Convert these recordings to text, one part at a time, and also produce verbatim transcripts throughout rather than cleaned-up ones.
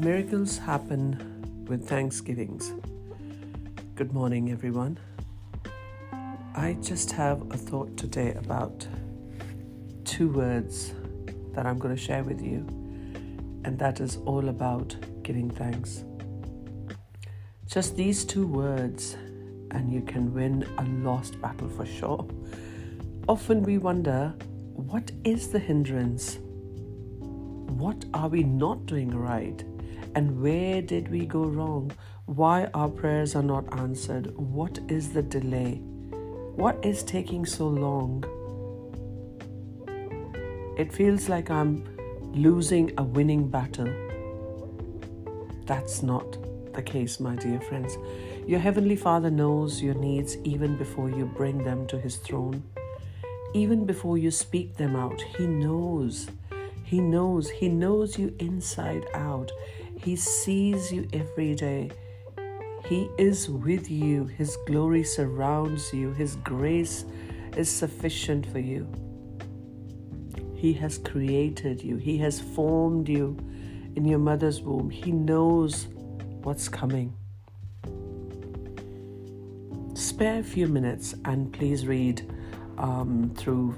Miracles happen with Thanksgivings. Good morning, everyone. I just have a thought today about two words that I'm going to share with you, and that is all about giving thanks. Just these two words, and you can win a lost battle for sure. Often we wonder, what is the hindrance? What are we not doing right? And where did we go wrong? Why our prayers are not answered? What is the delay? What is taking so long? It feels like I'm losing a winning battle. That's not the case, my dear friends. Your Heavenly Father knows your needs even before you bring them to His throne. Even before you speak them out, He knows. He knows. He knows you inside out. He sees you every day. He is with you. His glory surrounds you. His grace is sufficient for you. He has created you. He has formed you in your mother's womb. He knows what's coming. Spare a few minutes and please read um, through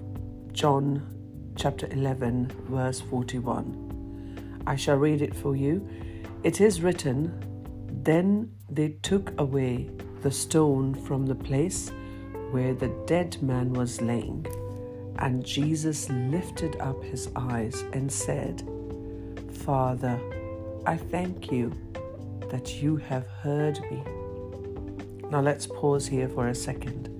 John chapter eleven, verse forty-one. I shall read it for you. It is written, "Then they took away the stone from the place where the dead man was laying. And Jesus lifted up his eyes and said, Father, I thank you that you have heard me." Now let's pause here for a second.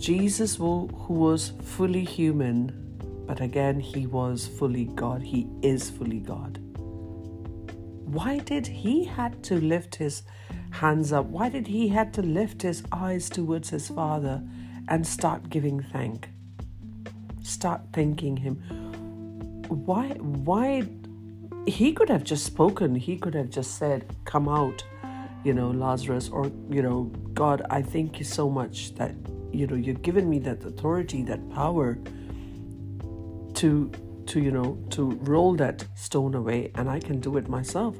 Jesus, who was fully human, but again, he was fully God. He is fully God. Why did he had to lift his hands up? Why did he had to lift his eyes towards his Father and start giving thanks? Start thanking him. Why? Why? He could have just spoken. He could have just said, "Come out, you know, Lazarus," or, you know, "God, I thank you so much that, you know, you've given me that authority, that power to, to, you know, to roll that stone away, and I can do it myself."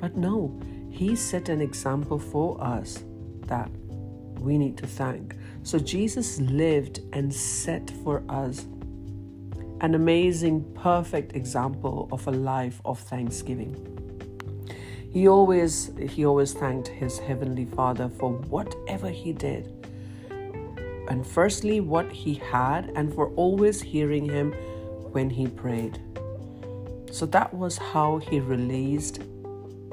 But no, he set an example for us that we need to thank. So Jesus lived and set for us an amazing, perfect example of a life of thanksgiving. He always, he always thanked his Heavenly Father for whatever he did. And firstly, what he had, and for always hearing him when he prayed. So that was how he released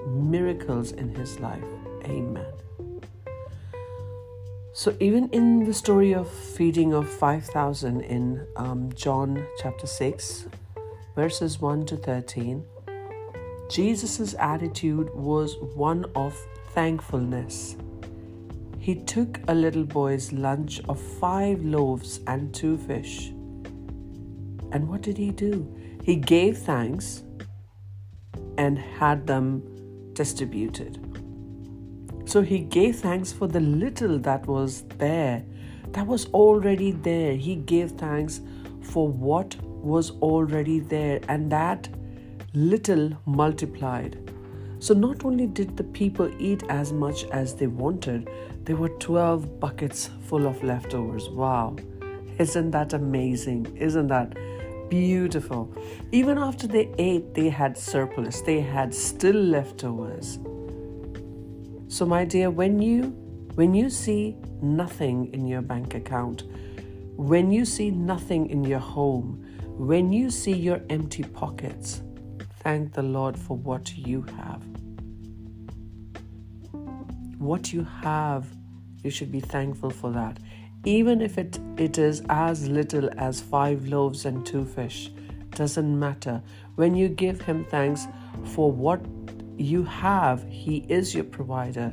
miracles in his life. Amen. So even in the story of feeding of five thousand in um, John chapter six, verses one to thirteen, Jesus' attitude was one of thankfulness. He took a little boy's lunch of five loaves and two fish. And what did he do? He gave thanks and had them distributed. So he gave thanks for the little that was there, that was already there. He gave thanks for what was already there, and that little multiplied. So not only did the people eat as much as they wanted, there were twelve buckets full of leftovers. Wow, isn't that amazing? Isn't that beautiful? Even after they ate, they had surplus. They had still leftovers. So my dear, when you, when you see nothing in your bank account, when you see nothing in your home, when you see your empty pockets, thank the Lord for what you have. What you have, you should be thankful for that. Even if it, it is as little as five loaves and two fish, doesn't matter. When you give him thanks for what you have, he is your provider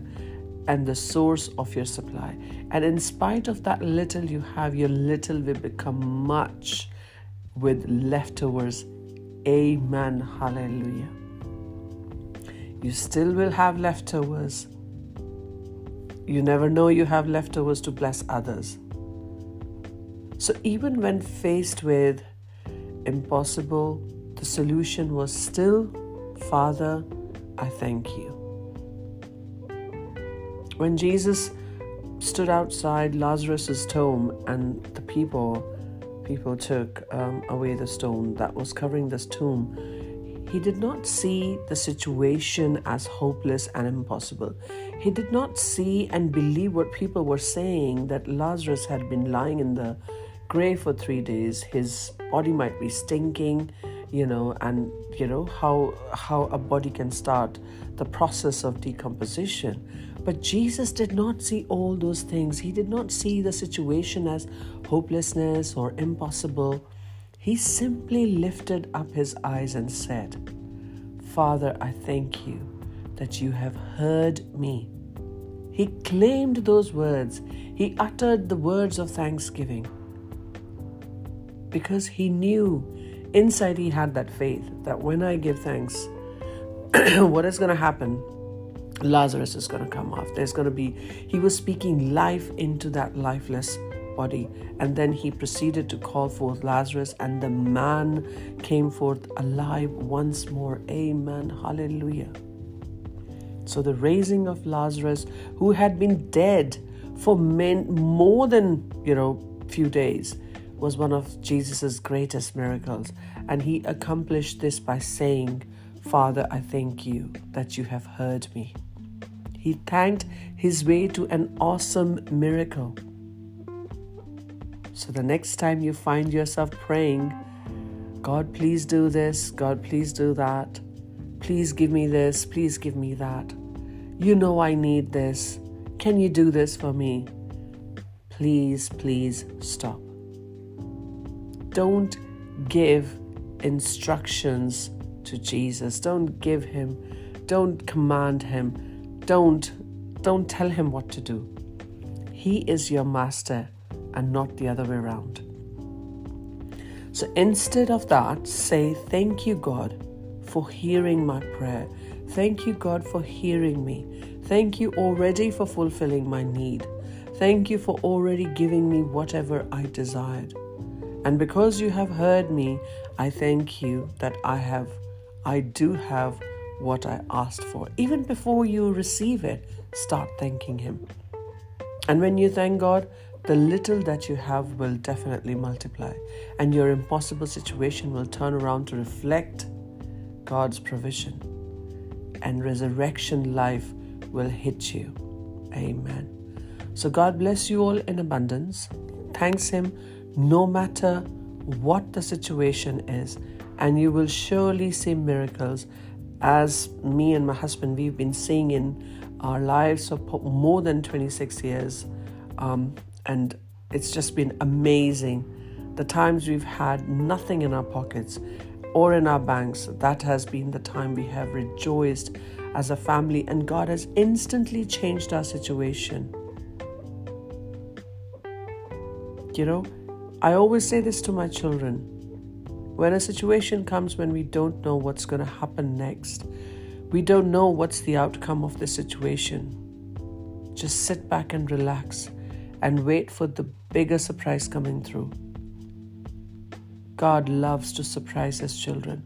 and the source of your supply. And in spite of that little you have, your little will become much with leftovers. Amen. Hallelujah. You still will have leftovers. You never know you have leftovers to bless others. So even when faced with impossible, the solution was still, Father, I thank you. When Jesus stood outside Lazarus' tomb and the people people took um, away the stone that was covering this tomb, he did not see the situation as hopeless and impossible. He did not see and believe what people were saying, that Lazarus had been lying in the grave for three days. His body might be stinking, you know, and you know how how a body can start the process of decomposition. But Jesus did not see all those things. He did not see the situation as hopelessness or impossible. He simply lifted up his eyes and said, "Father, I thank you that you have heard me." He claimed those words. He uttered the words of thanksgiving because he knew inside he had that faith that when I give thanks, what is going to happen? Lazarus is going to come off. There's going to be, he was speaking life into that lifeless body. And then he proceeded to call forth Lazarus, and the man came forth alive once more. Amen. Hallelujah. So the raising of Lazarus, who had been dead for men, more than, you know, few days, was one of Jesus's greatest miracles. And he accomplished this by saying, "Father, I thank you that you have heard me." He thanked his way to an awesome miracle. So the next time you find yourself praying, "God, please do this. God, please do that. Please give me this. Please give me that. You know I need this. Can you do this for me?" Please, please stop. Don't give instructions to Jesus. Don't give him, don't command him, don't, don't tell him what to do. He is your master and not the other way around. So instead of that, say, "Thank you, God, for hearing my prayer. Thank you, God, for hearing me. Thank you already for fulfilling my need. Thank you for already giving me whatever I desired. And because you have heard me, I thank you that I have I do have what I asked for." Even before you receive it, start thanking him. And when you thank God, the little that you have will definitely multiply, and your impossible situation will turn around to reflect God's provision, and resurrection life will hit you. Amen. So God bless you all in abundance. Thanks him no matter what the situation is. And you will surely see miracles, as me and my husband, we've been seeing in our lives for more than twenty-six years. Um, and it's just been amazing. The times we've had nothing in our pockets or in our banks, that has been the time we have rejoiced as a family. And God has instantly changed our situation. You know, I always say this to my children. When a situation comes when we don't know what's going to happen next, we don't know what's the outcome of the situation, just sit back and relax and wait for the bigger surprise coming through. God loves to surprise his children.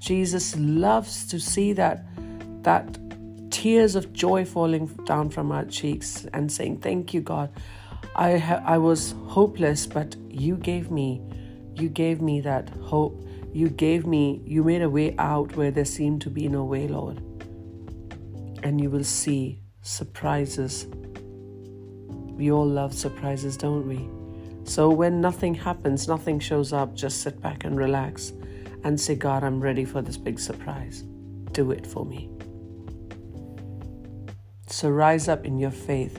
Jesus loves to see that, that tears of joy falling down from our cheeks and saying, "Thank you, God. I ha- I was hopeless, but you gave me You gave me that hope. You gave me, you made a way out where there seemed to be no way, Lord." And you will see surprises. We all love surprises, don't we? So when nothing happens, nothing shows up, just sit back and relax and say, "God, I'm ready for this big surprise. Do it for me." So rise up in your faith,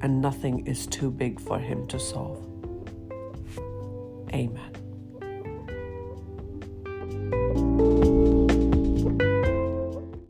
and nothing is too big for him to solve. Amen.